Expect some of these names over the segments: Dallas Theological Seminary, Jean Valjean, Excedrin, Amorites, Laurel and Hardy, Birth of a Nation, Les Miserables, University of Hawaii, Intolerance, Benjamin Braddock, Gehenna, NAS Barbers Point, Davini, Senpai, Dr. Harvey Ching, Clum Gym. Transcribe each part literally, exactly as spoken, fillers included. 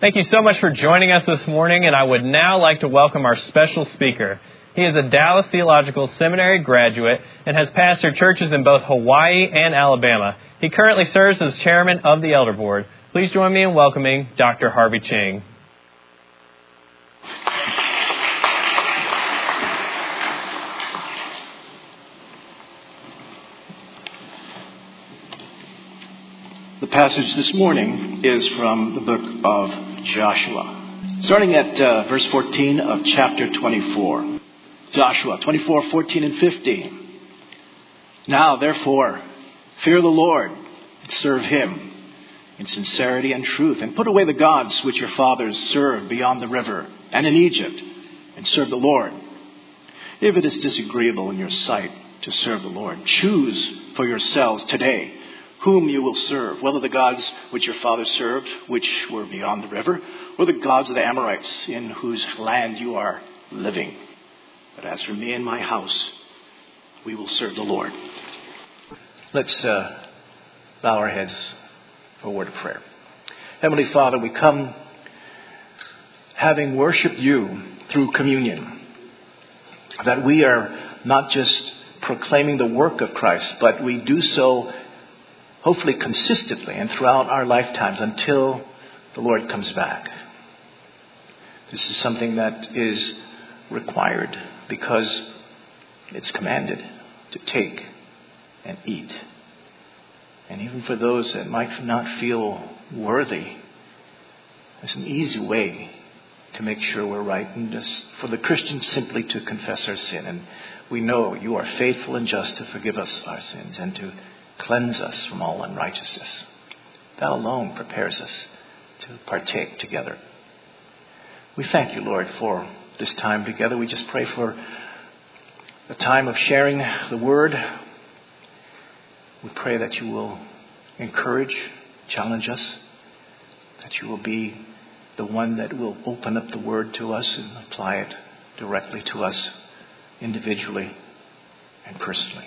Thank you so much for joining us this morning, and I would now like to welcome our special speaker. He is a Dallas Theological Seminary graduate and has pastored churches in both Hawaii and Alabama. He currently serves as chairman of the Elder Board. Please join me in welcoming Doctor Harvey Ching. The passage this morning is from the book of Joshua, starting at uh, verse fourteen of chapter twenty-four. Joshua twenty-four, fourteen, and fifteen. Now, therefore, fear the Lord and serve him in sincerity and truth, and put away the gods which your fathers served beyond the river and in Egypt, and serve the Lord. If it is disagreeable in your sight to serve the Lord, choose for yourselves today whom you will serve, whether the gods which your fathers served, which were beyond the river, or the gods of the Amorites, in whose land you are living. But as for me and my house, we will serve the Lord. Let's uh, bow our heads for a word of prayer. Heavenly Father, we come having worshiped you through communion, that we are not just proclaiming the work of Christ, but we do so hopefully consistently and throughout our lifetimes until the Lord comes back. This is something that is required because it's commanded to take and eat. And even for those that might not feel worthy, there's an easy way to make sure we're right. And just for the Christians simply to confess our sin. And we know you are faithful and just to forgive us our sins and to cleanse us from all unrighteousness. That alone prepares us to partake together. We thank you, Lord, for this time together. We just pray for a time of sharing the word. We pray that you will encourage, challenge us, that you will be the one that will open up the word to us and apply it directly to us individually and personally.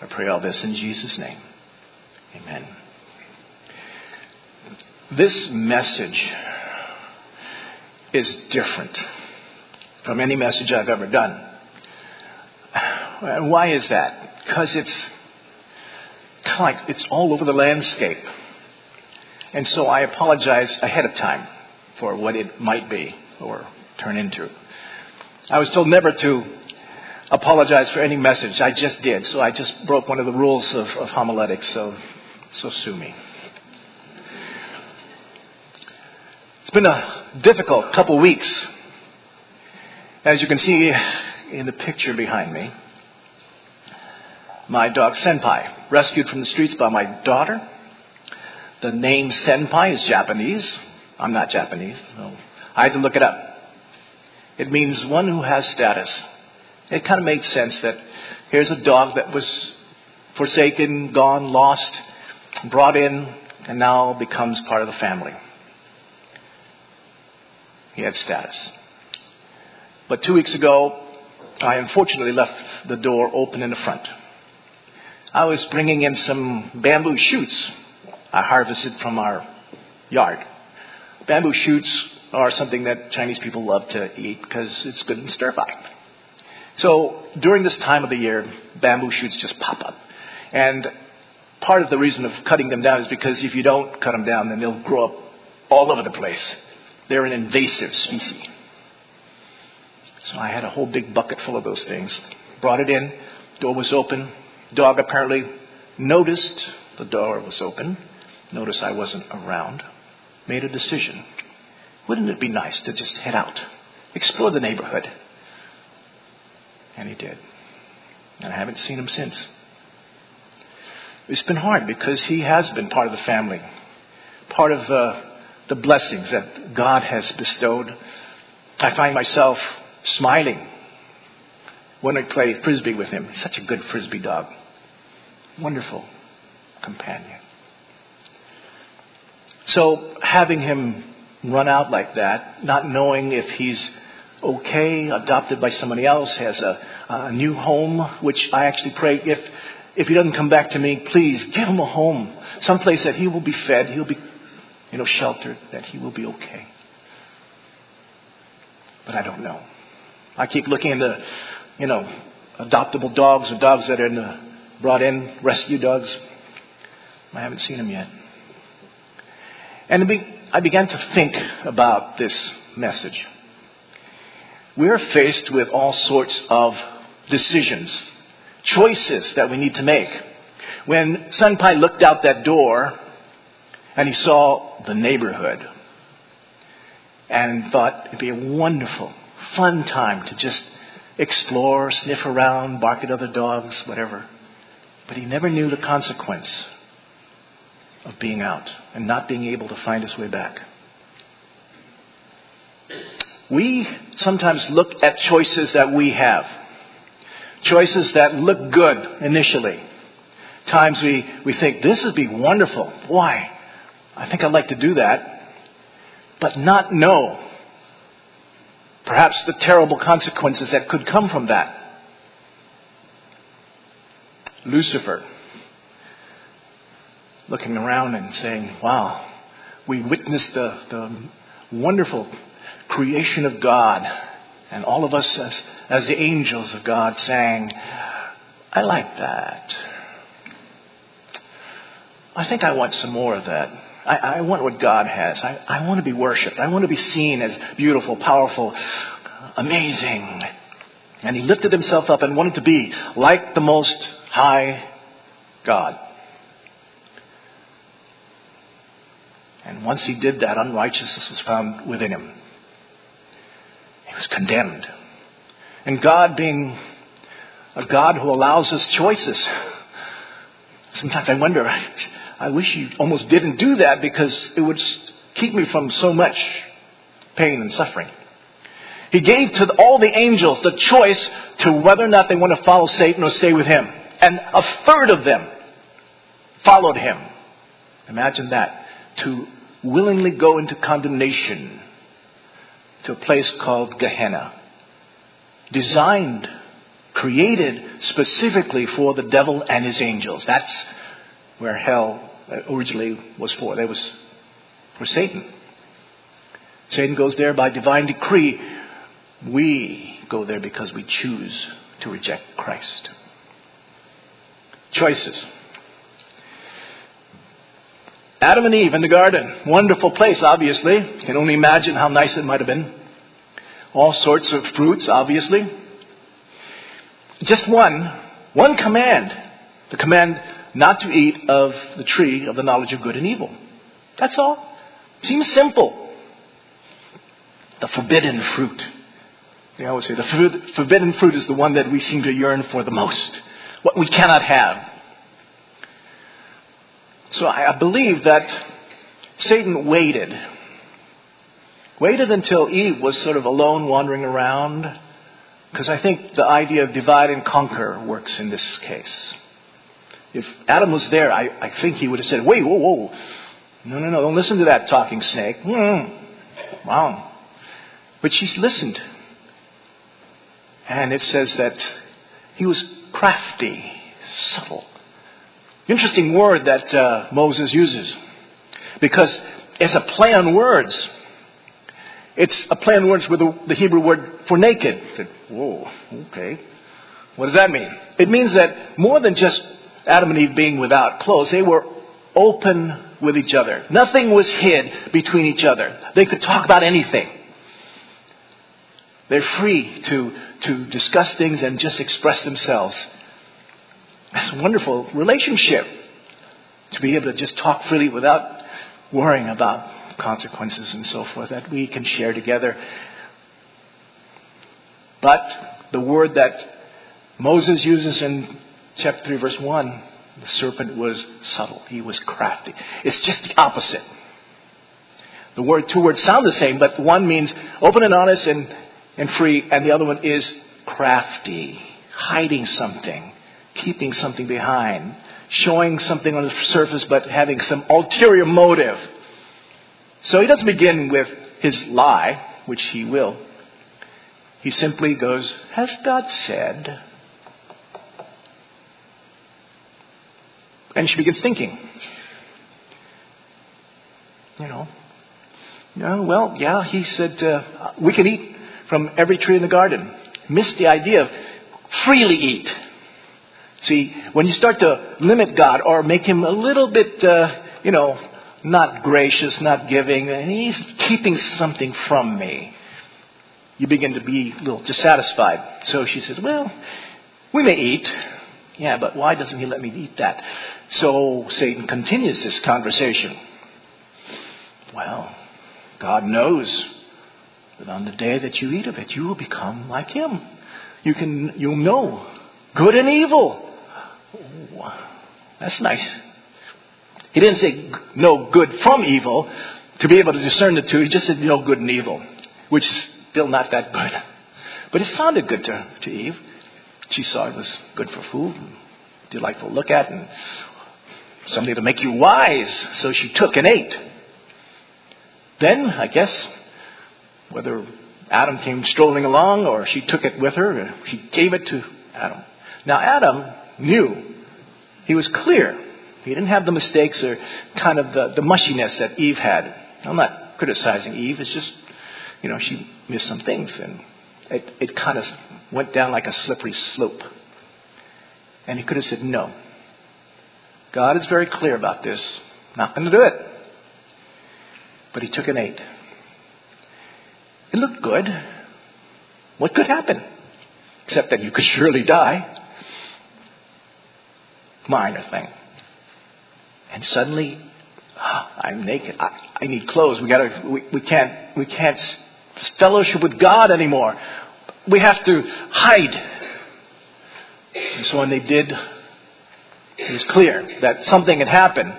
I pray all this in Jesus' name. Amen. This message is different from any message I've ever done. And why is that? Because it's kind of like it's all over the landscape. And so I apologize ahead of time for what it might be or turn into. I was told never to apologize for any message. I just did. So I just broke one of the rules of, of homiletics. So, so sue me. It's been a difficult couple weeks. As you can see in the picture behind me, my dog Senpai, rescued from the streets by my daughter. The name Senpai is Japanese. I'm not Japanese. No. I had to look it up. It means one who has status. It kind of makes sense that here's a dog that was forsaken, gone, lost, brought in, and now becomes part of the family. He had status. But two weeks ago, I unfortunately left the door open in the front. I was bringing in some bamboo shoots I harvested from our yard. Bamboo shoots are something that Chinese people love to eat because it's good in stir-fry. So during this time of the year, bamboo shoots just pop up. And part of the reason of cutting them down is because if you don't cut them down, then they'll grow up all over the place. They're an invasive species. So I had a whole big bucket full of those things. Brought it in. Door was open. Dog apparently noticed the door was open. Noticed I wasn't around. Made a decision. Wouldn't it be nice to just head out? Explore the neighborhood. And he did. And I haven't seen him since. It's been hard because he has been part of the family. Part of uh, the blessings that God has bestowed. I find myself smiling when I play frisbee with him. He's such a good frisbee dog. Wonderful companion. So having him run out like that, not knowing if he's okay, adopted by somebody else, has a, a new home, which I actually pray if if he doesn't come back to me, please give him a home, someplace that he will be fed, he'll be you know, sheltered, that he will be okay. But I don't know. I keep looking into, you know, adoptable dogs or dogs that are in the brought in, rescue dogs. I haven't seen them yet. And I began to think about this message. We are faced with all sorts of decisions, choices that we need to make. When Senpai looked out that door and he saw the neighborhood and thought it'd be a wonderful, fun time to just explore, sniff around, bark at other dogs, whatever. But he never knew the consequence of being out and not being able to find his way back. We sometimes look at choices that we have. Choices that look good initially. Times we, we think, this would be wonderful. Why? I think I'd like to do that. But not know. Perhaps the terrible consequences that could come from that. Lucifer, looking around and saying, wow, we witnessed the, the wonderful creation of God. And all of us as, as the angels of God sang, I like that. I think I want some more of that. I, I want what God has. I, I want to be worshipped. I want to be seen as beautiful, powerful, amazing. And he lifted himself up and wanted to be like the most high God. And once he did that, unrighteousness was found within him. He was condemned. And God, being a God who allows us choices, sometimes I wonder, I, I wish he almost didn't do that, because it would keep me from so much pain and suffering. He gave to all the angels the choice to whether or not they want to follow Satan or stay with him. And a third of them followed him. Imagine that. To willingly go into condemnation to a place called Gehenna. Designed, created specifically for the devil and his angels. That's where hell originally was for. That was for Satan. Satan goes there by divine decree. We go there because we choose to reject Christ. Choices. Adam and Eve in the garden. Wonderful place, obviously. You can only imagine how nice it might have been. All sorts of fruits, obviously. Just one, one command. The command not to eat of the tree of the knowledge of good and evil. That's all. Seems simple. The forbidden fruit. They always say the forbidden fruit is the one that we seem to yearn for the most. What we cannot have. So I believe that Satan waited. Waited until Eve was sort of alone, wandering around. Because I think the idea of divide and conquer works in this case. If Adam was there, I, I think he would have said, wait, whoa, whoa. No, no, no, don't listen to that talking snake. Mm, wow. But she's listened. And it says that he was crafty, subtle. Interesting word that uh, Moses uses, because it's a play on words. It's a play on words with the, the Hebrew word for naked. I said, whoa, okay. What does that mean? It means that more than just Adam and Eve being without clothes, they were open with each other. Nothing was hid between each other. They could talk about anything. They're free to, to discuss things and just express themselves. That's a wonderful relationship. To be able to just talk freely without worrying about consequences and so forth that we can share together. But the word that Moses uses in chapter three, verse one, the serpent was subtle. He was crafty. It's just the opposite. The word, two words sound the same, but one means open and honest and and free, and the other one is crafty, hiding something, keeping something behind, showing something on the surface but having some ulterior motive. So he doesn't begin with his lie, which he will. He simply goes, has God said? And she begins thinking. you know. No, well, yeah, he said, uh, we can eat from every tree in the garden. Missed the idea of freely eat. See, when you start to limit God or make him a little bit, uh, you know, not gracious, not giving, and he's keeping something from me, you begin to be a little dissatisfied. So she said, well, we may eat. Yeah, but why doesn't he let me eat that? So Satan continues this conversation. Well, God knows that on the day that you eat of it, you will become like him. You can, you'll know good and evil. Oh, that's nice. He didn't say know good from evil to be able to discern the two. He just said know good and evil, which is still not that good. But it sounded good to, to Eve. She saw it was good for food, and delightful to look at, and something to make you wise. So she took and ate. Then, I guess, whether Adam came strolling along or she took it with her, and she gave it to Adam. Now, Adam knew. He was clear. He didn't have the mistakes or kind of the, the mushiness that Eve had. I'm not criticizing Eve. It's just, you know, she missed some things, and it, it kind of went down like a slippery slope. And he could have said, no. God is very clear about this. Not going to do it. But he took and ate. It looked good. What could happen? Except that you could surely die. Minor thing. And suddenly, oh, I'm naked. I, I need clothes. We gotta. We, we can't. We can't fellowship with God anymore. We have to hide. And so when they did, it was clear that something had happened.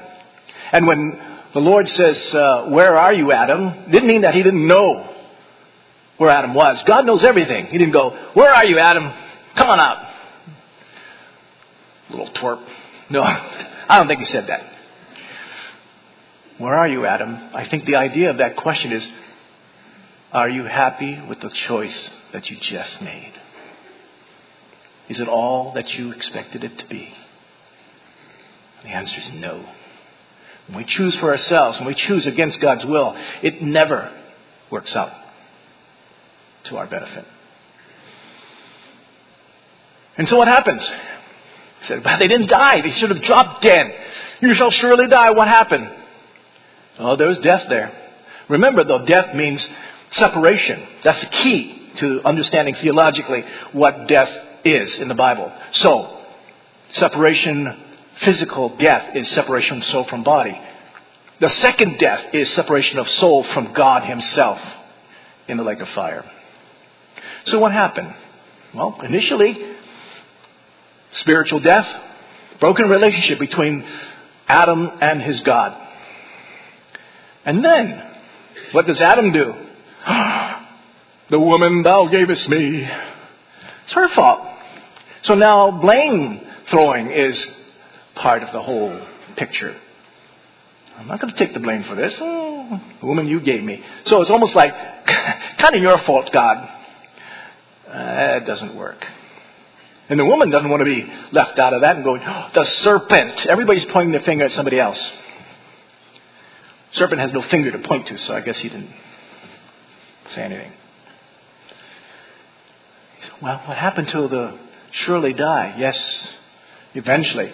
And when the Lord says, uh, where are you, Adam? Didn't mean that he didn't know where Adam was. God knows everything. He didn't go, where are you, Adam? Come on out. Little twerp. No, I don't think he said that. Where are you, Adam? I think the idea of that question is, are you happy with the choice that you just made? Is it all that you expected it to be? The answer is no. When we choose for ourselves, when we choose against God's will, it never works out to our benefit. And so what happens? He said, well, they didn't die. They should have dropped dead. You shall surely die. What happened? Oh, there was death there. Remember, though, death means separation. That's the key to understanding theologically what death is in the Bible. So, separation, physical death is separation of soul from body. The second death is separation of soul from God himself in the lake of fire. So what happened? Well, initially, spiritual death, broken relationship between Adam and his God. And then, what does Adam do? The woman thou gavest me. It's her fault. So now blame throwing is part of the whole picture. I'm not going to take the blame for this. Oh, the woman you gave me. So it's almost like, kind of your fault, God. Uh, it doesn't work. And the woman doesn't want to be left out of that and going, oh, the serpent. Everybody's pointing their finger at somebody else. Serpent has no finger to point to, so I guess he didn't say anything. He said, well, what happened to the surely die? Yes, eventually.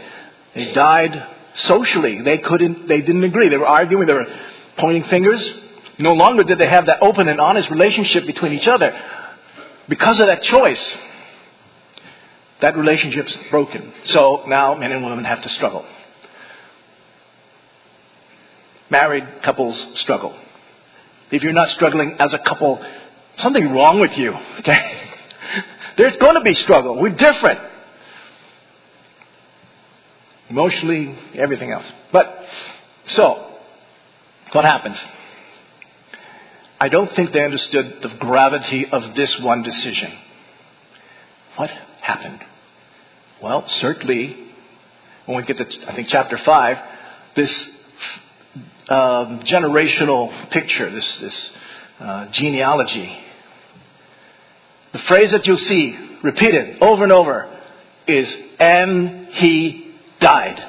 They died socially. They couldn't, they didn't agree. They were arguing. They were pointing fingers. No longer did they have that open and honest relationship between each other. Because of that choice, that relationship's broken. So now men and women have to struggle. Married couples struggle. If you're not struggling as a couple, something's wrong with you. Okay? There's going to be struggle. We're different. Emotionally, everything else. But, so, what happens? I don't think they understood the gravity of this one decision. What happened? Well, certainly, when we get to, I think, chapter five, this um, generational picture, this, this uh, genealogy, the phrase that you'll see repeated over and over is, and he died.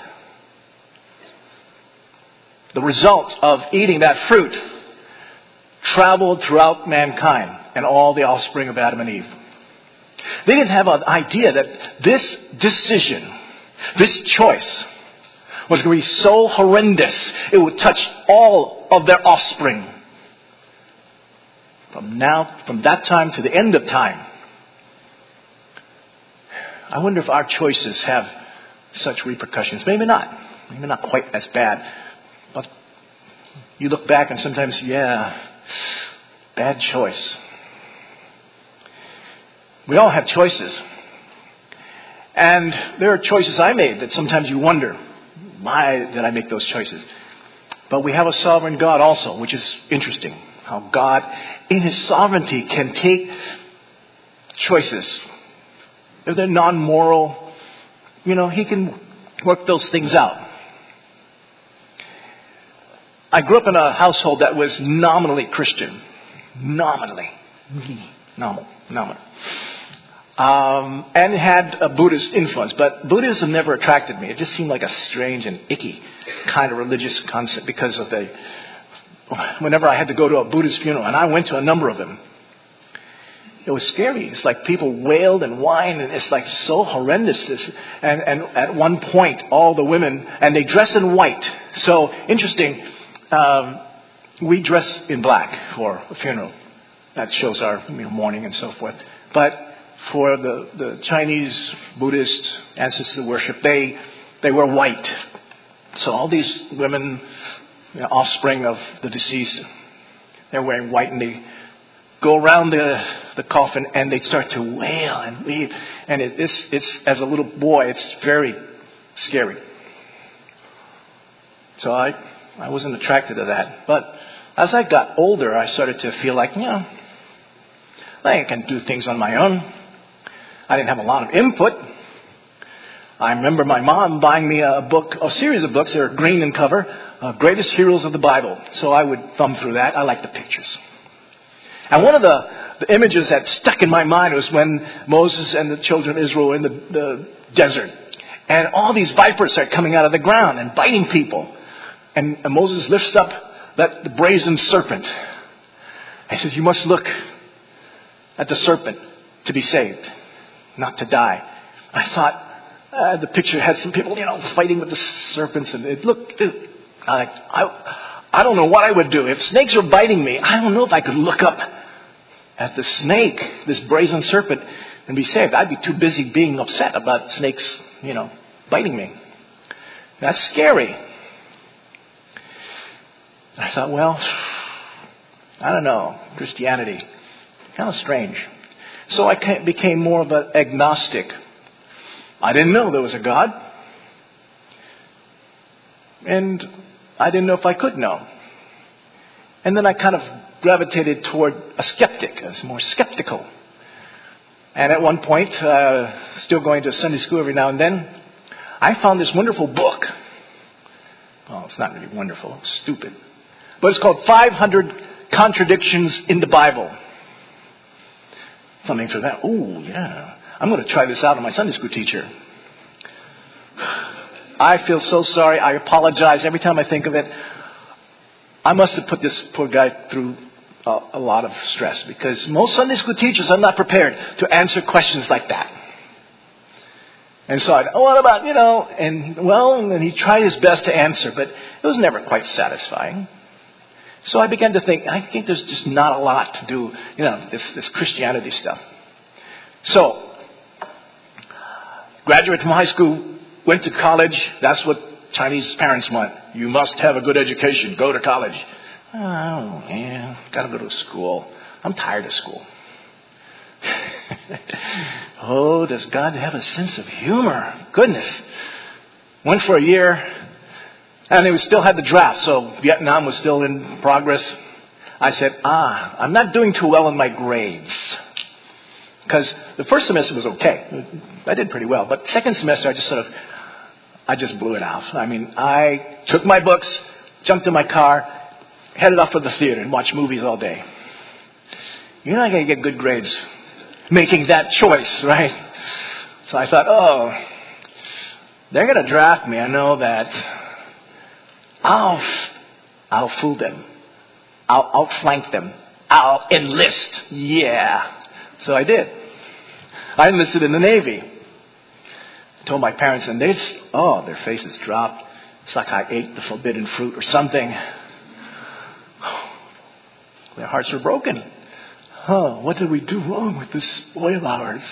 the result of eating that fruit traveled throughout mankind and all the offspring of Adam and Eve. They didn't have an idea that this decision, this choice, was going to be so horrendous it would touch all of their offspring. From now, from that time to the end of time. I wonder if our choices have such repercussions. Maybe not. Maybe not quite as bad. But you look back and sometimes, yeah, bad choice. We all have choices. And there are choices I made that sometimes you wonder, why did I make those choices? But we have a sovereign God also, which is interesting. How God, in His sovereignty, can take choices. If they're non-moral, you know, He can work those things out. I grew up in a household that was nominally Christian. Nominally. Nominal. Nominal. Um, and had a Buddhist influence, but Buddhism never attracted me. It just seemed like a strange and icky kind of religious concept because of the... Whenever I had to go to a Buddhist funeral, and I went to a number of them, it was scary. It's like people wailed and whined, and it's like so horrendous. And, and at one point, all the women, and they dress in white. So, interesting, um, we dress in black for a funeral. That shows our, you know, mourning and so forth. But for the, the Chinese Buddhist ancestor worship, they they were white. So all these women, you know, offspring of the deceased, they're wearing white, and they go around the the coffin and they start to wail and weep. And it, it's it's as a little boy, it's very scary. So I I wasn't attracted to that. But as I got older, I started to feel like, you know, I can do things on my own. I didn't have a lot of input. I remember my mom buying me a book, a series of books that are green in cover, uh, Greatest Heroes of the Bible. So I would thumb through that. I liked the pictures. And one of the, the images that stuck in my mind was when Moses and the children of Israel were in the, the desert. And all these vipers are coming out of the ground and biting people. And, and Moses lifts up that the brazen serpent. He says, you must look at the serpent to be saved, not to die. I thought, Uh, the picture had some people, you know, fighting with the serpents, and it looked. It, I, I, I don't know what I would do if snakes were biting me. I don't know if I could look up at the snake, this brazen serpent, and be saved. I'd be too busy being upset about snakes, you know, biting me. That's scary. And I thought, well, I don't know, Christianity, kind of strange. So I became more of an agnostic. I didn't know there was a God. And I didn't know if I could know. And then I kind of gravitated toward a skeptic. I was more skeptical. And at one point, uh, still going to Sunday school every now and then, I found this wonderful book. Well, it's not really wonderful. It's stupid. But it's called five hundred Contradictions in the Bible. Something for that. Ooh, yeah. I'm going to try this out on my Sunday school teacher. I feel so sorry. I apologize every time I think of it. I must have put this poor guy through a, a lot of stress because most Sunday school teachers are not prepared to answer questions like that. And so I, oh, what about, you know, and well, and then he tried his best to answer, but it was never quite satisfying. So I began to think, I think there's just not a lot to do, you know, this, this Christianity stuff. So, graduated from high school, went to college. That's what Chinese parents want. You must have a good education. Go to college. Oh, man, gotta go to school. I'm tired of school. Oh, does God have a sense of humor? Goodness. Went for a year, and they still had the draft, so Vietnam was still in progress. I said, ah, I'm not doing too well in my grades. Because the first semester was okay. I did pretty well. But second semester, I just sort of, I just blew it out. I mean, I took my books, jumped in my car, headed off to the theater and watched movies all day. You're not going to get good grades making that choice, right? So I thought, oh, they're going to draft me. I know that. I'll I'll fool them. I'll outflank them. I'll enlist. Yeah. So I did. I enlisted in the Navy. I told my parents, and they just, oh, their faces dropped. It's like I ate the forbidden fruit or something. Their hearts were broken. Huh, what did we do wrong with the spoil hours?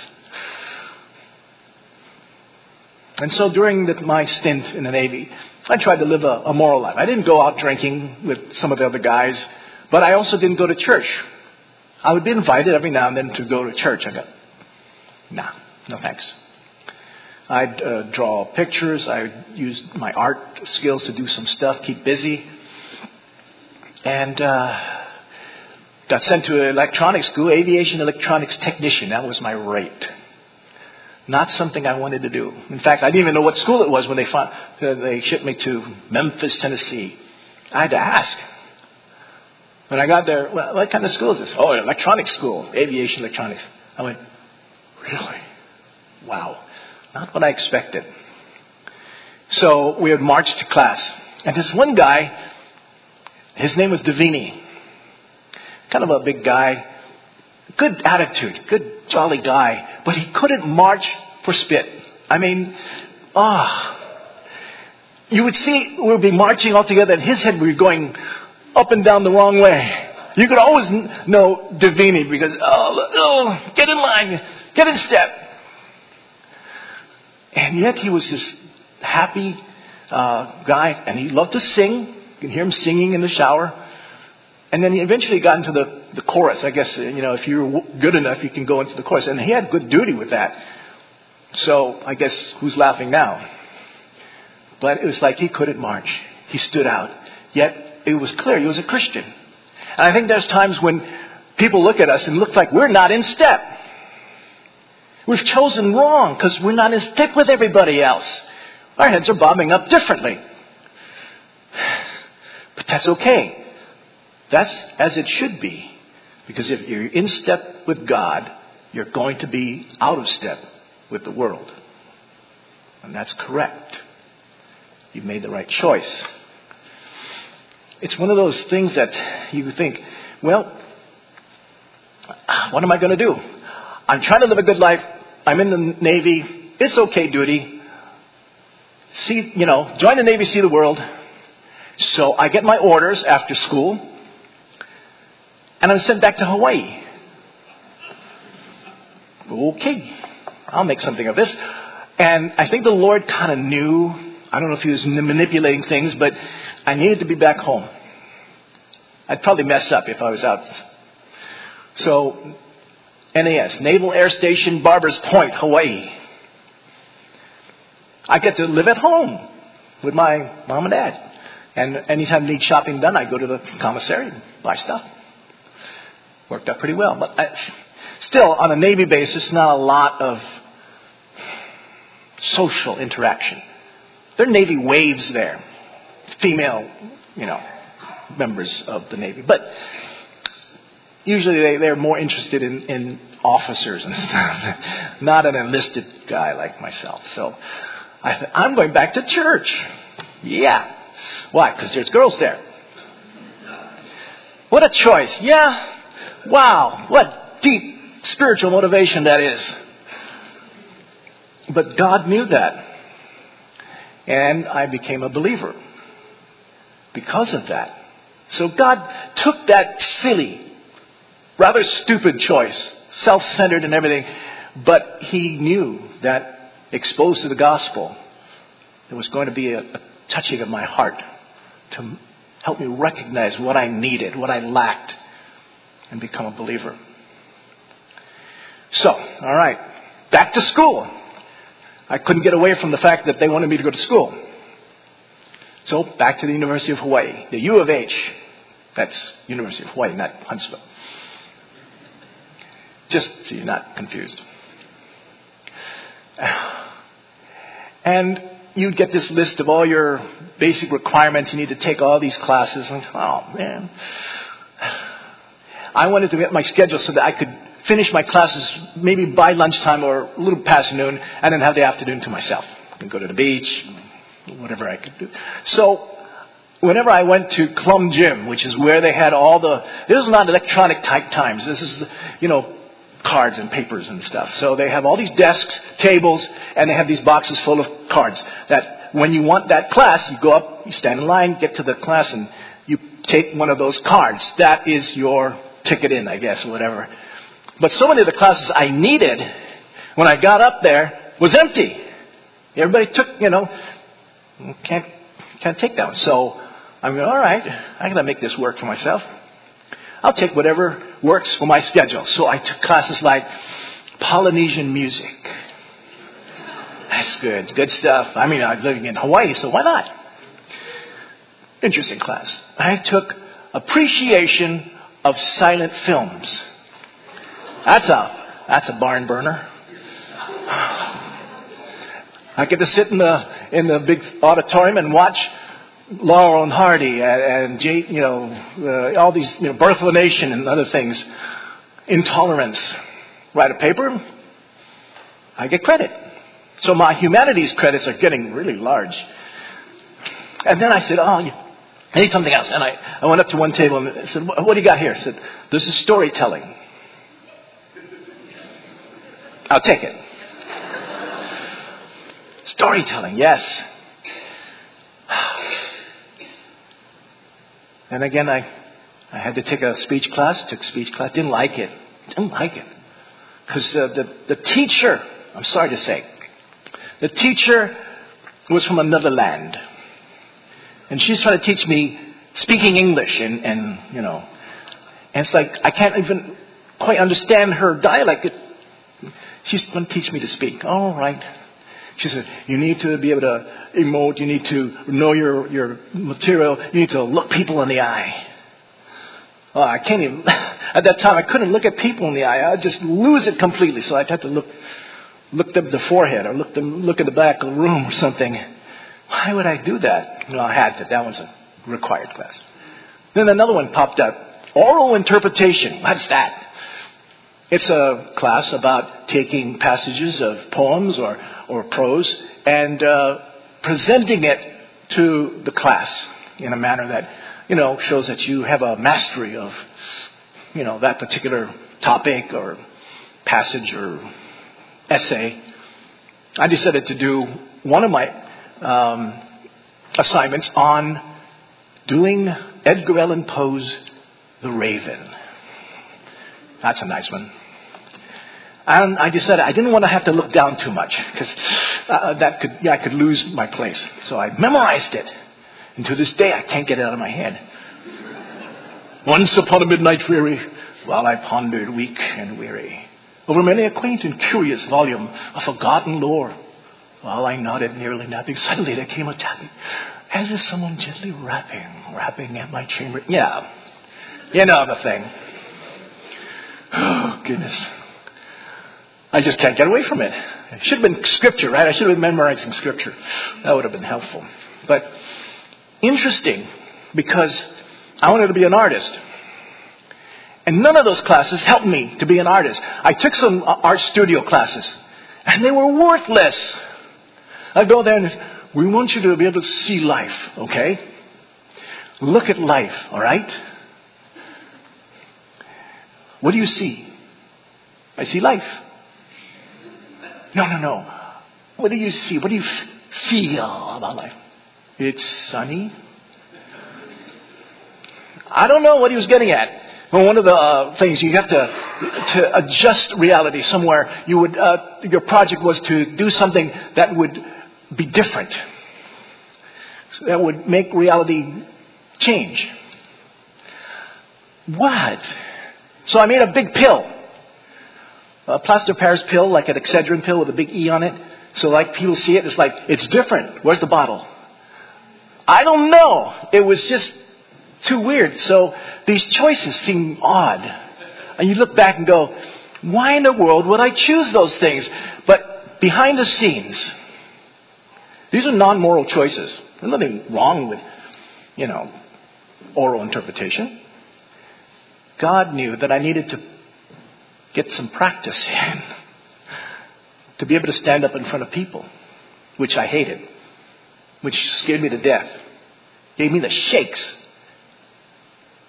And so during the, my stint in the Navy, I tried to live a, a moral life. I didn't go out drinking with some of the other guys, but I also didn't go to church. I would be invited every now and then to go to church. I go, nah, no thanks. I'd uh, draw pictures. I used my art skills to do some stuff, keep busy. And uh, got sent to electronics school, aviation electronics technician. That was my rate. Not something I wanted to do. In fact, I didn't even know what school it was when they found, uh, they shipped me to Memphis, Tennessee. I had to ask. When I got there, well, what kind of school is this? Oh, electronics school, aviation electronics. I went, really? Wow. Not what I expected. So we had marched to class. And this one guy, his name was Davini. Kind of a big guy. Good attitude, good jolly guy, but he couldn't march for spit. I mean, ah, oh. You would see we'd be marching all together, and his head we were going up and down the wrong way. You could always know Davini because oh, oh, get in line, get in step. And yet he was this happy uh, guy, and he loved to sing. You can hear him singing in the shower. And then he eventually got into the, the chorus. I guess, you know, if you're good enough, you can go into the chorus. And he had good duty with that. So I guess who's laughing now? But it was like he couldn't march. He stood out. Yet it was clear he was a Christian. And I think there's times when people look at us and look like we're not in step. We've chosen wrong because we're not in step with everybody else. Our heads are bobbing up differently. But that's okay. That's as it should be, because if you're in step with God, you're going to be out of step with the world. And that's correct. You've made the right choice. It's one of those things that you think, well, what am I going to do? I'm trying to live a good life. I'm in the Navy. It's okay duty. See, you know, join the Navy, see the world. So I get my orders after school. And I'm sent back to Hawaii. Okay, I'll make something of this. And I think the Lord kind of knew. I don't know if he was manipulating things, but I needed to be back home. I'd probably mess up if I was out. So, N A S, Naval Air Station, Barbers Point, Hawaii. I get to live at home with my mom and dad. And anytime I need shopping done, I go to the commissary and buy stuff. Worked out pretty well. But I, still, on a Navy basis, not a lot of social interaction. There are Navy waves there. Female, you know, members of the Navy. But usually they, they're more interested in, in officers and stuff. Not an enlisted guy like myself. So I said, I'm going back to church. Yeah. Why? Because there's girls there. What a choice. Yeah. Wow, what deep spiritual motivation that is. But God knew that. And I became a believer because of that. So God took that silly, rather stupid choice, self-centered and everything, but he knew that exposed to the gospel, there was going to be a, a touching of my heart to help me recognize what I needed, what I lacked, and become a believer. So, all right, back to school. I couldn't get away from the fact that they wanted me to go to school. So, back to the University of Hawaii, the U of H. That's University of Hawaii, not Huntsville. Just so you're not confused. And you'd get this list of all your basic requirements. You need to take all these classes. And, oh, man. I wanted to get my schedule so that I could finish my classes maybe by lunchtime or a little past noon, and then have the afternoon to myself and go to the beach, whatever I could do. So whenever I went to Clum Gym, which is where they had all the, this is not electronic type times. This is, you know, cards and papers and stuff. So they have all these desks, tables, and they have these boxes full of cards that when you want that class, you go up, you stand in line, get to the class, and you take one of those cards. That is your ticket in, I guess, or whatever. But so many of the classes I needed when I got up there was empty. Everybody took, you know, can't can't take that one. So I'm going, all right, I gotta make this work for myself. I'll take whatever works for my schedule. So I took classes like Polynesian music. That's good, good stuff. I mean, I'm living in Hawaii, so why not? Interesting class. I took appreciation of silent films. That's a that's a barn burner. I get to sit in the in the big auditorium and watch Laurel and Hardy and, and you know uh, all these you know, Birth of a Nation and other things. Intolerance. Write a paper, I get credit. So my humanities credits are getting really large. And then I said, oh, I need something else. And I, I went up to one table and I said, what do you got here? I said, this is storytelling. I'll take it. Storytelling, yes. And again, I, I had to take a speech class. Took speech class. Didn't like it. Didn't like it. Because uh, the, the teacher, I'm sorry to say, the teacher was from another land. And she's trying to teach me speaking English and, and, you know. And it's like, I can't even quite understand her dialect. It, she's going to teach me to speak. All right. She said, you need to be able to emote. You need to know your, your material. You need to look people in the eye. Oh, I can't even. At that time, I couldn't look at people in the eye. I'd just lose it completely. So I'd have to look look them in the forehead or look them, look in the back of the room or something. Why would I do that? Well, I had to. That was a required class. Then another one popped up. Oral interpretation. What's that? It's a class about taking passages of poems or, or prose and uh, presenting it to the class in a manner that, you know, shows that you have a mastery of, you know, that particular topic or passage or essay. I decided to do one of my Um, assignments on doing Edgar Allan Poe's The Raven. That's a nice one. And I decided I didn't want to have to look down too much because uh, that could yeah, I could lose my place. So I memorized it, and to this day I can't get it out of my head. Once upon a midnight fairy, while I pondered weak and weary over many a quaint and curious volume of forgotten lore. While I nodded, nearly napping, suddenly there came a tapping, as if someone gently rapping, rapping at my chamber. Yeah, you know the thing. Oh, goodness. I just can't get away from it. It should have been scripture, right? I should have been memorizing scripture. That would have been helpful. But interesting, because I wanted to be an artist. And none of those classes helped me to be an artist. I took some art studio classes, and they were worthless. I go there and we want you to be able to see life, okay? Look at life, all right? What do you see? I see life. No, no, no. What do you see? What do you f- feel about life? It's sunny. I don't know what he was getting at. Well, one of the uh, things you have to to adjust reality somewhere. You would uh, your project was to do something that would be different. So that would make reality change. What? So I made a big pill. A plaster of Paris pill, like an Excedrin pill with a big E on it. So like people see it, it's like, it's different. Where's the bottle? I don't know. It was just too weird. So these choices seem odd. And you look back and go, why in the world would I choose those things? But behind the scenes, these are non-moral choices. There's nothing wrong with, you know, oral interpretation. God knew that I needed to get some practice in to be able to stand up in front of people, which I hated, which scared me to death. Gave me the shakes.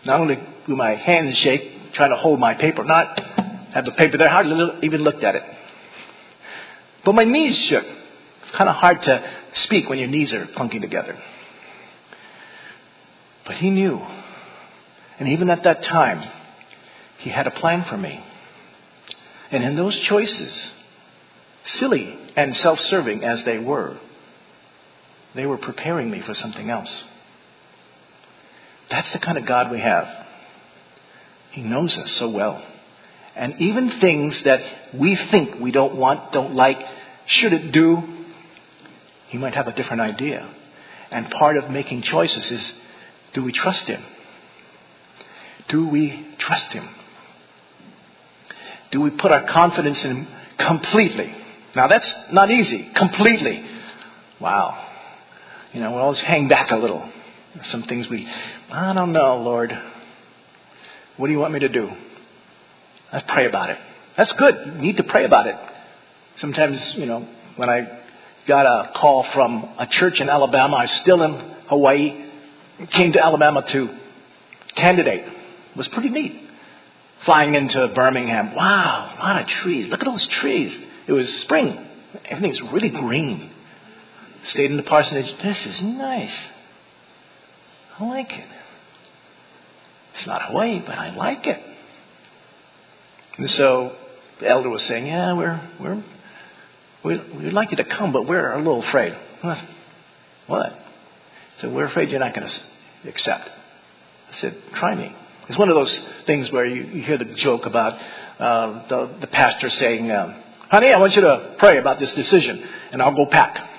Not only do my hands shake, trying to hold my paper, not have the paper there, hardly even looked at it. But my knees shook. It's kind of hard to speak when your knees are clunking together. But he knew. And even at that time, he had a plan for me. And in those choices, silly and self-serving as they were, they were preparing me for something else. That's the kind of God we have. He knows us so well. And even things that we think we don't want, don't like, shouldn't do, he might have a different idea. And part of making choices is, do we trust him? Do we trust him? Do we put our confidence in him completely? Now, that's not easy. Completely. Wow. You know, we always hang back a little. There's some things we, I don't know, Lord. What do you want me to do? Let's pray about it. That's good. You need to pray about it. Sometimes, you know, when I got a call from a church in Alabama, I was still in Hawaii, came to Alabama to candidate. It was pretty neat. Flying into Birmingham. Wow, a lot of trees. Look at those trees. It was spring. Everything's really green. Stayed in the parsonage. This is nice. I like it. It's not Hawaii, but I like it. And so the elder was saying, yeah, we're, we're, we'd, we'd like you to come, but we're a little afraid. Huh. What? So we're afraid you're not going to accept. I said, try me. It's one of those things where you, you hear the joke about uh, the, the pastor saying, um, honey, I want you to pray about this decision, and I'll go pack.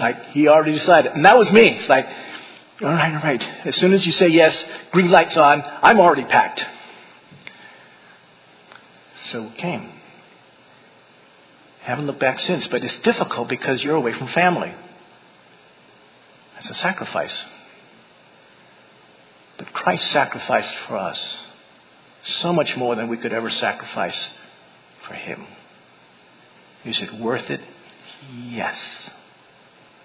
Like, he already decided. And that was me. It's like, all right, all right. As soon as you say yes, green light's on. I'm already packed. So we came. Haven't looked back since, but it's difficult because you're away from family. That's a sacrifice. But Christ sacrificed for us so much more than we could ever sacrifice for him. Is it worth it? Yes.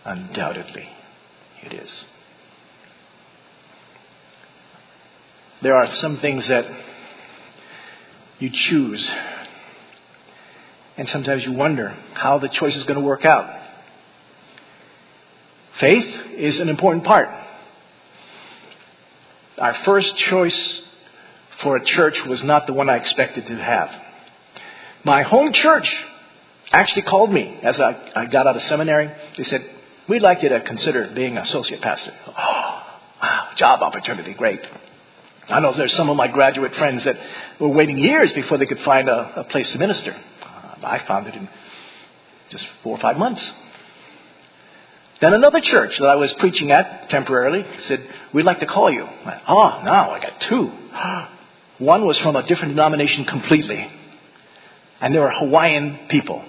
Undoubtedly, it is. There are some things that you choose, and sometimes you wonder how the choice is going to work out. Faith is an important part. Our first choice for a church was not the one I expected to have. My home church actually called me as I, I got out of seminary. They said, we'd like you to consider being associate pastor. Oh, wow, job opportunity, great. I know there's some of my graduate friends that were waiting years before they could find a, a place to minister. I found it in just four or five months. Then another church that I was preaching at temporarily said, we'd like to call you. I went, oh, now I got two. One was from a different denomination completely. And they were Hawaiian people.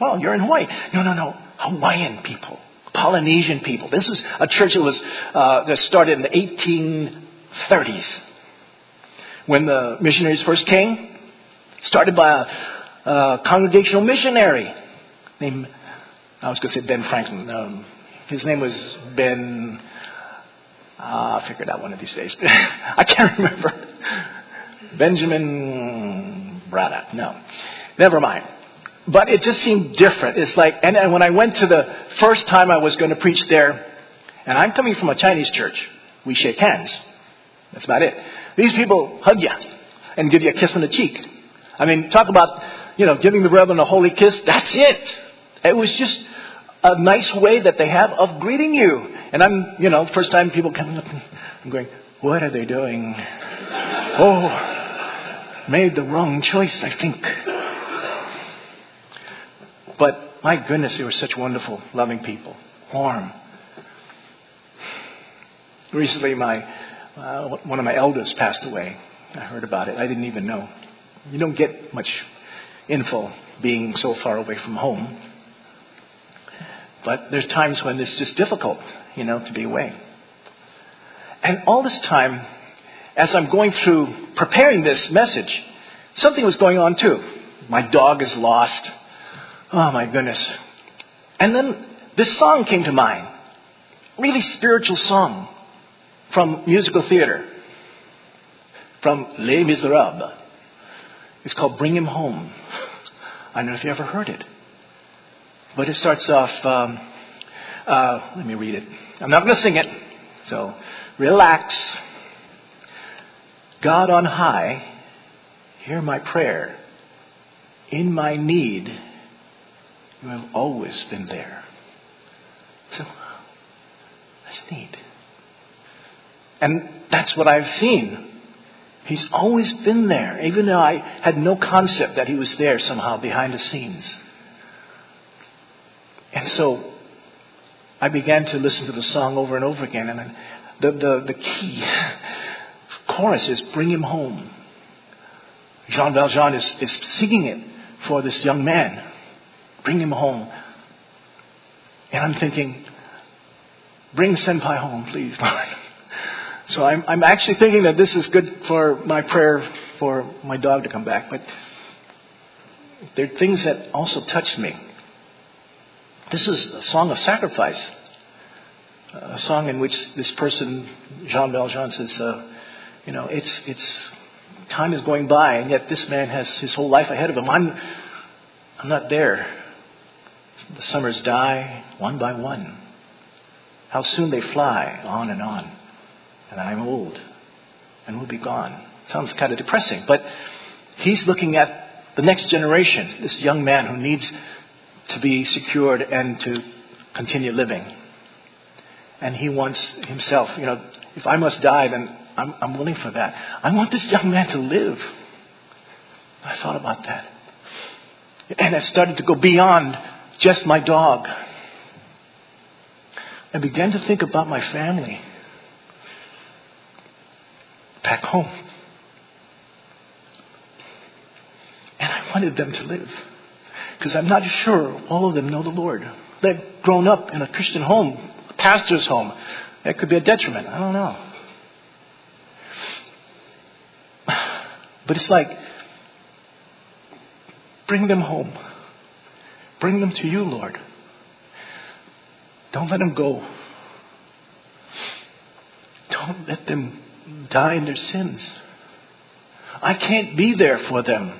Well, you're in Hawaii. No, no, no. Hawaiian people. Polynesian people. This is a church that was uh, that started in the eighteen thirties when the missionaries first came. Started by a, a congregational missionary named, I was going to say Ben Franklin. Um, his name was Ben. Uh, I'll figure it out one of these days. I can't remember. Benjamin Braddock. No, never mind. But it just seemed different. It's like, and, and when I went to the first time I was going to preach there, and I'm coming from a Chinese church, we shake hands. That's about it. These people hug you and give you a kiss on the cheek. I mean, talk about, you know, giving the brethren a holy kiss. That's it. It was just a nice way that they have of greeting you. And I'm, you know, first time people coming up, I'm going, what are they doing? Oh, made the wrong choice, I think. But my goodness, they were such wonderful, loving people. Warm. Recently, my uh, one of my elders passed away. I heard about it. I didn't even know. You don't get much info being so far away from home. But there's times when it's just difficult, you know, to be away. And all this time, as I'm going through preparing this message, something was going on too. My dog is lost. Oh, my goodness. And then this song came to mind. really spiritual song from musical theater, from Les Miserables. It's called Bring Him Home. I don't know if you ever heard it. But it starts off, um, uh, let me read it. I'm not going to sing it, so relax. God on high, hear my prayer. In my need, you have always been there. So, that's neat. And that's what I've seen. He's always been there, even though I had no concept that he was there somehow behind the scenes. And so I began to listen to the song over and over again. And the, the, the key chorus is Bring Him Home. Jean Valjean is, is singing it for this young man. Bring him home. And I'm thinking, bring Senpai home, please. So I'm, I'm actually thinking that this is good for my prayer for my dog to come back. But there are things that also touch me. This is a song of sacrifice. A song in which this person, Jean Valjean, says, uh, you know, it's it's time is going by, and yet this man has his whole life ahead of him. I'm, I'm not there. The summers die one by one. How soon they fly, on and on. And I'm old, and will be gone. Sounds kind of depressing, but he's looking at the next generation, this young man who needs to be secured and to continue living. And he wants himself, you know, if I must die, then I'm, I'm willing for that. I want this young man to live. I thought about that. And I started to go beyond just my dog. I began to think about my family. Back home. And I wanted them to live. Because I'm not sure all of them know the Lord. They've grown up in a Christian home, a pastor's home. That could be a detriment. I don't know. But it's like, bring them home. Bring them to you, Lord. Don't let them go. Don't let them die in their sins. I can't be there for them.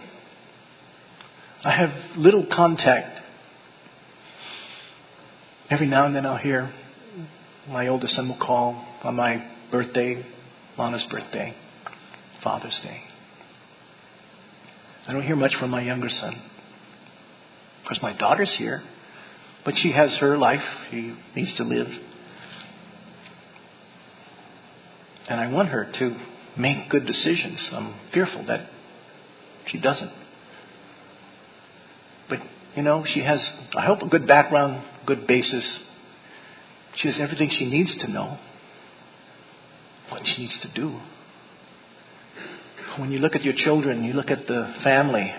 I have little contact. Every now and then I'll hear my oldest son will call on my birthday, Lana's birthday, Father's Day. I don't hear much from my younger son. Of course, my daughter's here, but she has her life. She needs to live. And I want her to make good decisions. I'm fearful that she doesn't. But, you know, she has, I hope, a good background, good basis. She has everything she needs to know, what she needs to do. When you look at your children, you look at the family,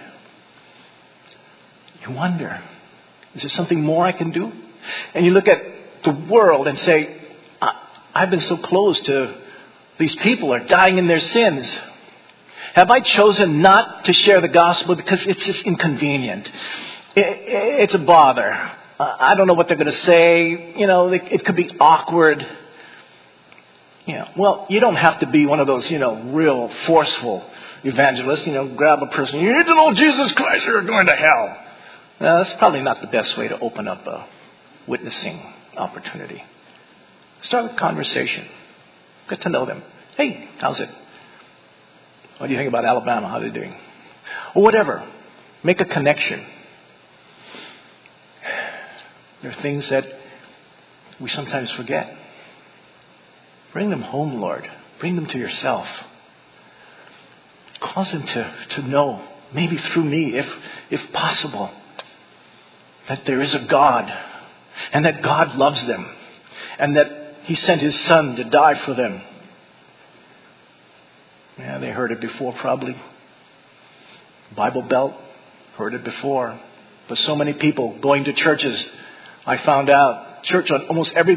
you wonder, is there something more I can do? And you look at the world and say, I've been so close to. These people are dying in their sins. Have I chosen not to share the gospel because it's just inconvenient? It's a bother. I don't know what they're going to say. You know, it could be awkward. You know, well, you don't have to be one of those, you know, real forceful evangelists. You know, grab a person. You need to know Jesus Christ or you're going to hell. Now, that's probably not the best way to open up a witnessing opportunity. Start with conversation. Get to know them. Hey, how's it? What do you think about Alabama? How are they doing? Or whatever. Make a connection. There are things that we sometimes forget. Bring them home, Lord. Bring them to yourself. Cause them to, to know, maybe through me, if if possible, that there is a God and that God loves them and that He sent His Son to die for them. Yeah, they heard it before, probably. Bible Belt heard it before. But so many people going to churches, I found out, church on almost every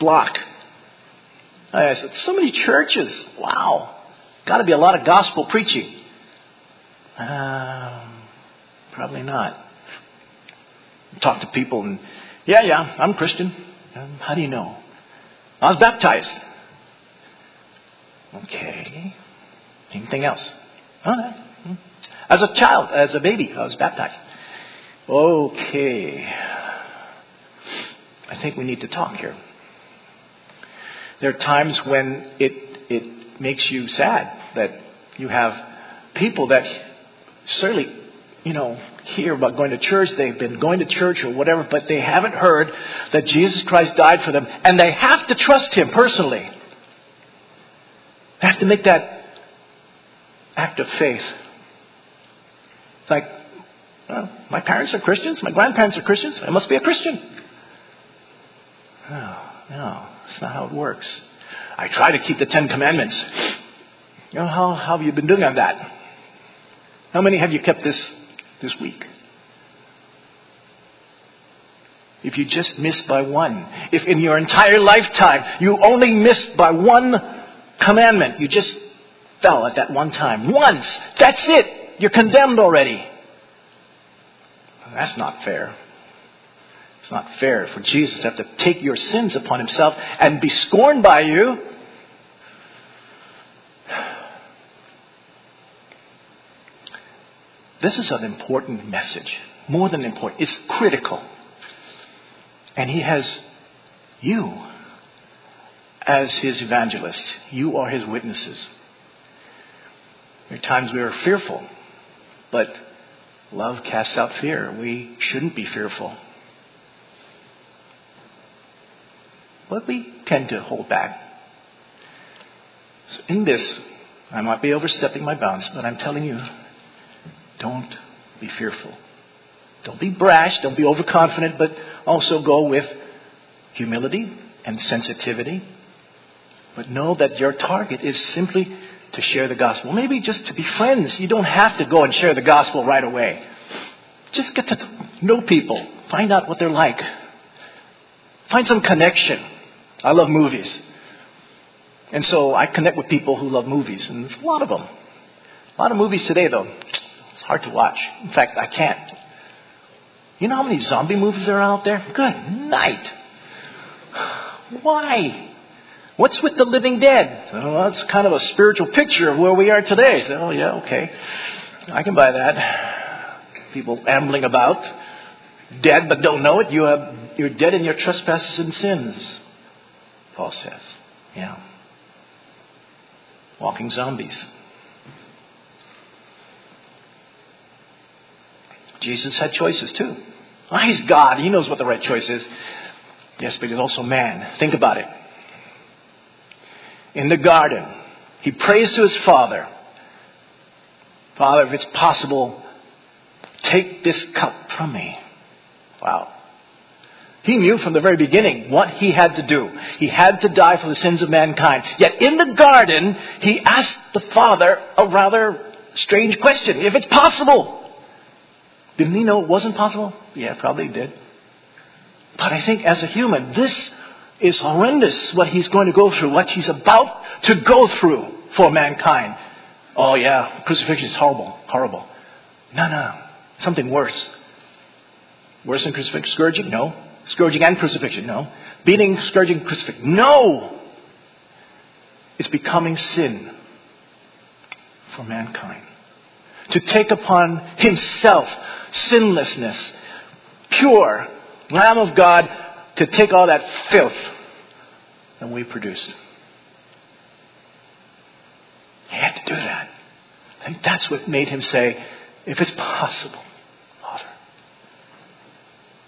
block. I said, so many churches. Wow. Got to be a lot of gospel preaching. Uh, probably not. Talk to people and, yeah, yeah, I'm Christian. Um, how do you know? I was baptized. Okay. Anything else? All right. As a child, as a baby, I was baptized. Okay. I think we need to talk here. There are times when it it makes you sad that you have people that certainly, you know, hear about going to church. They've been going to church or whatever, but they haven't heard that Jesus Christ died for them. And they have to trust him personally. They have to make that act of faith. It's like, well, my parents are Christians. My grandparents are Christians. I must be a Christian. Oh, no. That's not how it works. I try to keep the Ten Commandments. You know, how, how have you been doing on that? How many have you kept this this week? If you just missed by one, if in your entire lifetime you only missed by one commandment, you just fell at that one time. Once, that's it. You're condemned already. That's not fair. It's not fair for Jesus to have to take your sins upon himself and be scorned by you. This is an important message. More than important. It's critical. And he has you as his evangelist. You are his witnesses. There are times we are fearful, but love casts out fear. We shouldn't be fearful. But we tend to hold back. So in this, I might be overstepping my bounds, but I'm telling you, don't be fearful. Don't be brash. Don't be overconfident, but also go with humility and sensitivity. But know that your target is simply to share the gospel. Maybe just to be friends. You don't have to go and share the gospel right away. Just get to know people. Find out what they're like. Find some connection. I love movies. And so I connect with people who love movies. And there's a lot of them. A lot of movies today, though. It's hard to watch. In fact, I can't. You know how many zombie movies are out there? Good night. Why? What's with the living dead? Oh, well, that's kind of a spiritual picture of where we are today. So, oh, yeah, okay. I can buy that. People ambling about. Dead but don't know it. You have, you're dead in your trespasses and sins, Paul says. Yeah. Walking zombies. Jesus had choices too. Oh, he's God. He knows what the right choice is. Yes, but he's also man. Think about it. In the garden, he prays to his Father. Father, if it's possible, take this cup from me. Wow. He knew from the very beginning what he had to do. He had to die for the sins of mankind. Yet in the garden, he asked the Father a rather strange question. If it's possible. Didn't he know it wasn't possible? Yeah, probably did. But I think as a human, this is horrendous what he's going to go through, what he's about to go through for mankind. Oh yeah, crucifixion is horrible, horrible. No, no, something worse. Worse than crucifixion? Scourging? No. Scourging and crucifixion? No. Beating, scourging, crucifixion? No! It's becoming sin for mankind. To take upon himself sinlessness, pure Lamb of God, to take all that filth that we produced. He had to do that. I think that's what made him say, if it's possible, Father,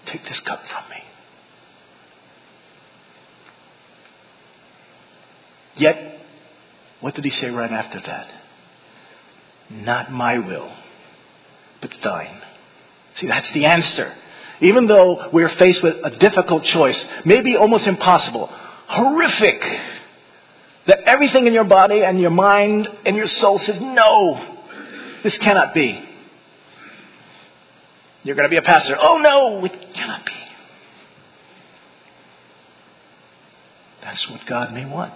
take this cup from me. Yet, what did he say right after that? Not my will, but thine. See, that's the answer. Even though we're faced with a difficult choice, maybe almost impossible, horrific, that everything in your body and your mind and your soul says, no, this cannot be. You're going to be a pastor. Oh, no, it cannot be. That's what God may want.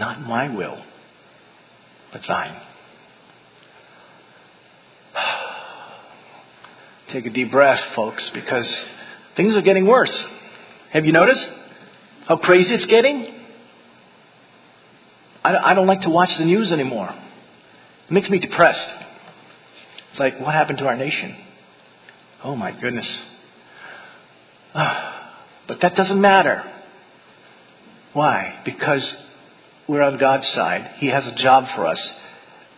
Not my will, but thine. Take a deep breath, folks, because Things are getting worse. Have you noticed how crazy it's getting? I don't like to watch the news anymore. It makes me depressed. It's like, what happened to our nation? Oh my goodness. But that doesn't matter. Why? Because we're on God's side. He has a job for us,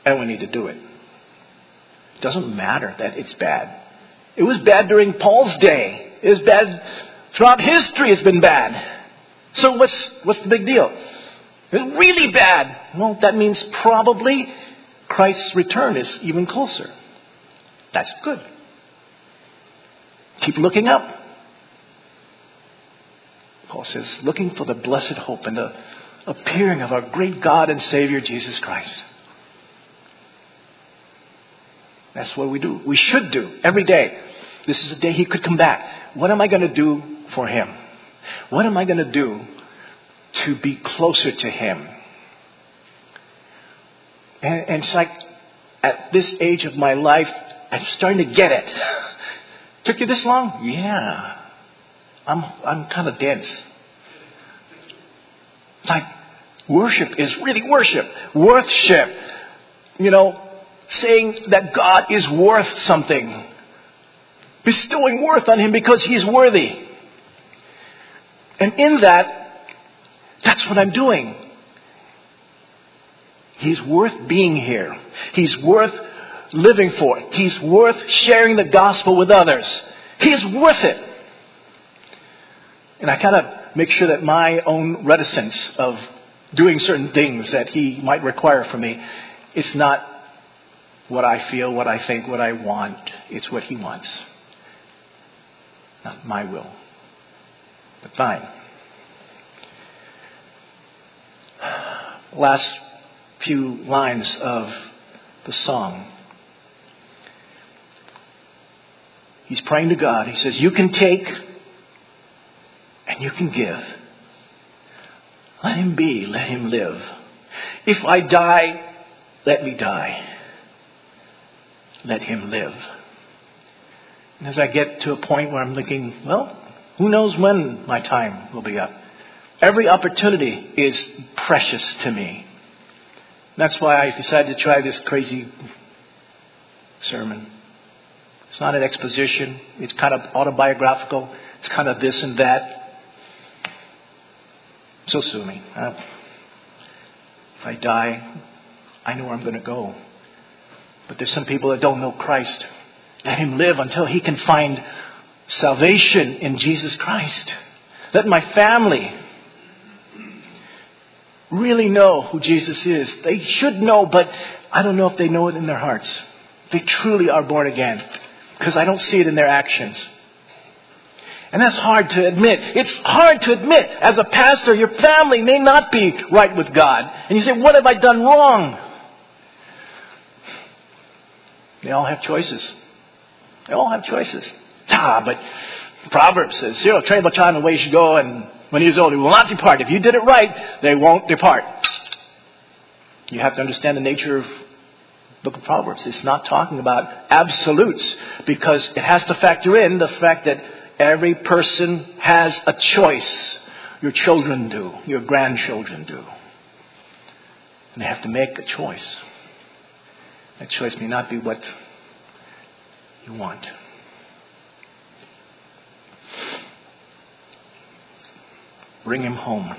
and we need to do it. It doesn't matter that it's bad. It was bad during Paul's day. It was bad throughout history. It's been bad. So what's what's the big deal? It's really bad. Well, that means probably Christ's return is even closer. That's good. Keep looking up. Paul says, looking for the blessed hope and the appearing of our great God and Savior, Jesus Christ. That's what we do. We should do every day. This is a day he could come back. What am I going to do for him? What am I going to do to be closer to him? And, and it's like, at this age of my life, I'm starting to get it. Took you this long? Yeah. I'm I'm kind of dense. Like, worship is really worship. Worthship. You know, saying that God is worth something. Bestowing worth on him because he's worthy. And in that, that's what I'm doing. He's worth being here. He's worth living for. He's worth sharing the gospel with others. He's worth it. And I kind of make sure that my own reticence of doing certain things that he might require from me, it's not what I feel, what I think, what I want. It's what he wants. Not my will, but thine. Last few lines of the song. He's praying to God. He says, you can take... and you can give. Let him be. Let him live. If I die, let me die. Let him live. And as I get to a point where I'm thinking, well, who knows when my time will be up? Every opportunity is precious to me. That's why I decided to try this crazy sermon. It's not an exposition. It's kind of autobiographical. It's kind of this and that. So sue me. Uh, if I die, I know where I'm going to go. But there's some people that don't know Christ. Let him live until he can find salvation in Jesus Christ. Let my family really know who Jesus is. They should know, but I don't know if they know it in their hearts. They truly are born again, because I don't see it in their actions. And that's hard to admit. It's hard to admit. As a pastor, your family may not be right with God. And you say, what have I done wrong? They all have choices. They all have choices. Ah, but Proverbs says, Zero, train up a child in the way he should go, and when he is old, he will not depart. If you did it right, they won't depart. You have to understand the nature of the book of Proverbs. It's not talking about absolutes, because it has to factor in the fact that every person has a choice. Your children do. Your grandchildren do. And they have to make a choice. That choice may not be what you want. Bring him home.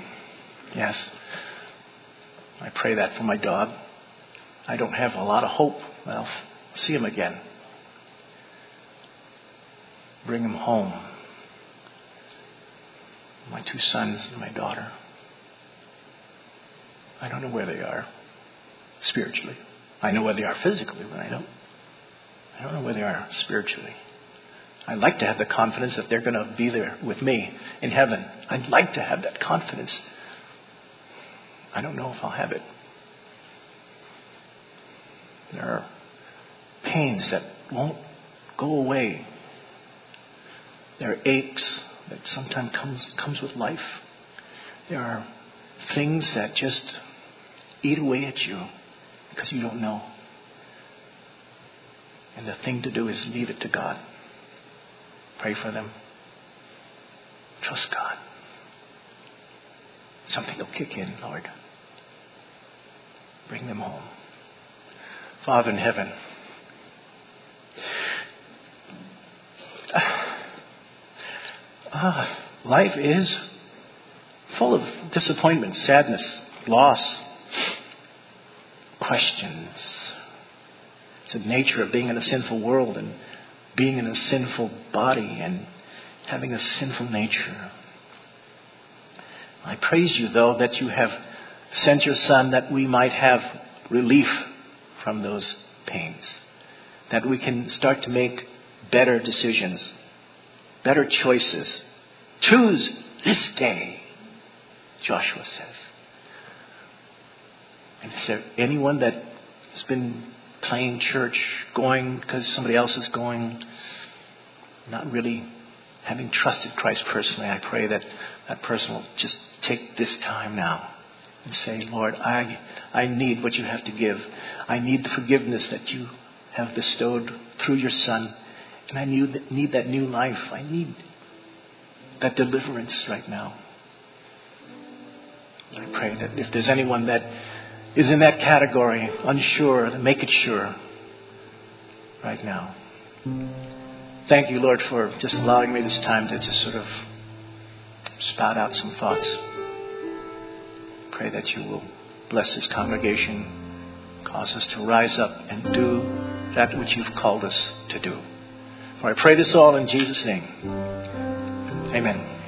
Yes. I pray that for my dog. I don't have a lot of hope that I'll see him again. Bring him home. My two sons and my daughter. I don't know where they are spiritually. I know where they are physically, but I don't. I don't know where they are spiritually. I'd like to have the confidence that they're going to be there with me in heaven. I'd like to have that confidence. I don't know if I'll have it. There are pains that won't go away. There are aches that sometimes comes comes with life. There are things that just eat away at you because you don't know. And the thing to do is leave it to God. Pray for them. Trust God. Something will kick in, Lord. Bring them home. Father in heaven, ah, life is full of disappointment, sadness, loss, questions. It's the nature of being in a sinful world and being in a sinful body and having a sinful nature. I praise you, though, that you have sent your Son that we might have relief from those pains, that we can start to make better decisions, better choices. Choose this day, Joshua says. And is there anyone that has been playing church, going because somebody else is going, not really having trusted Christ personally? I pray that that person will just take this time now and say, Lord, I I need what you have to give. I need the forgiveness that you have bestowed through your Son. And I need, need that new life. I need that deliverance right now. I pray that if there's anyone that is in that category, unsure, make it sure right now. Thank you, Lord, for just allowing me this time to just sort of spout out some thoughts. Pray that you will bless this congregation, cause us to rise up and do that which you've called us to do. For I pray this all in Jesus' name. Amen.